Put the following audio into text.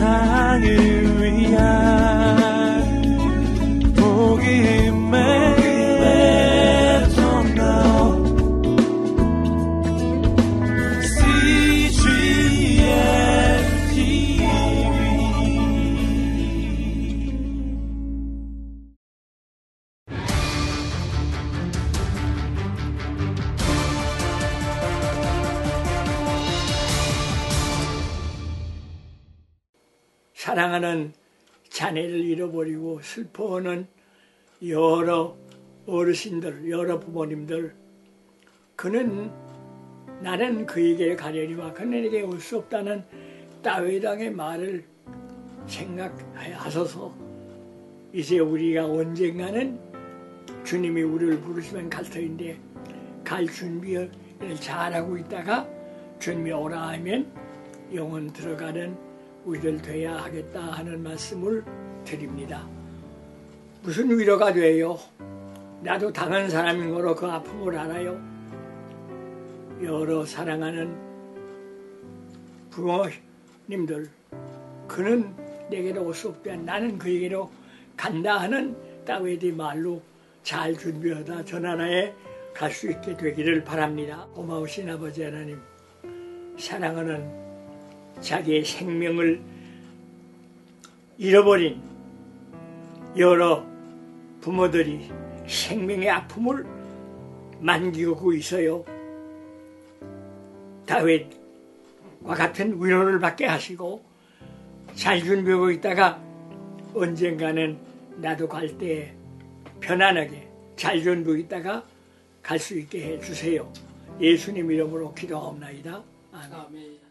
세상을 위한 복음의 통로 CGN TV. 사랑하는 자녀를 잃어버리고 슬퍼하는 여러 어르신들, 여러 부모님들, 그는 나는 그에게 가려니와 그는 내게 올 수 없다는 따위당의 말을 생각하셔서 이제 우리가 언젠가는 주님이 우리를 부르시면 갈 터인데 갈 준비를 잘하고 있다가 주님이 오라 하면 영원 들어가는 우리를 돼야 하겠다 하는 말씀을 드립니다. 무슨 위로가 돼요? 나도 당한 사람인 거로 그 아픔을 알아요. 여러 사랑하는 부모님들, 그는 내게로 올 수 없다, 나는 그에게로 간다 하는 따위의 말로 잘 준비하다 전하나에 갈 수 있게 되기를 바랍니다. 고마우신 아버지 하나님, 사랑하는 자기의 생명을 잃어버린 여러 부모들이 생명의 아픔을 만기고 있어요. 다윗과 같은 위로를 받게 하시고 잘 준비하고 있다가 언젠가는 나도 갈 때 편안하게 잘 준비하고 있다가 갈 수 있게 해주세요. 예수님 이름으로 기도하옵나이다. 아멘.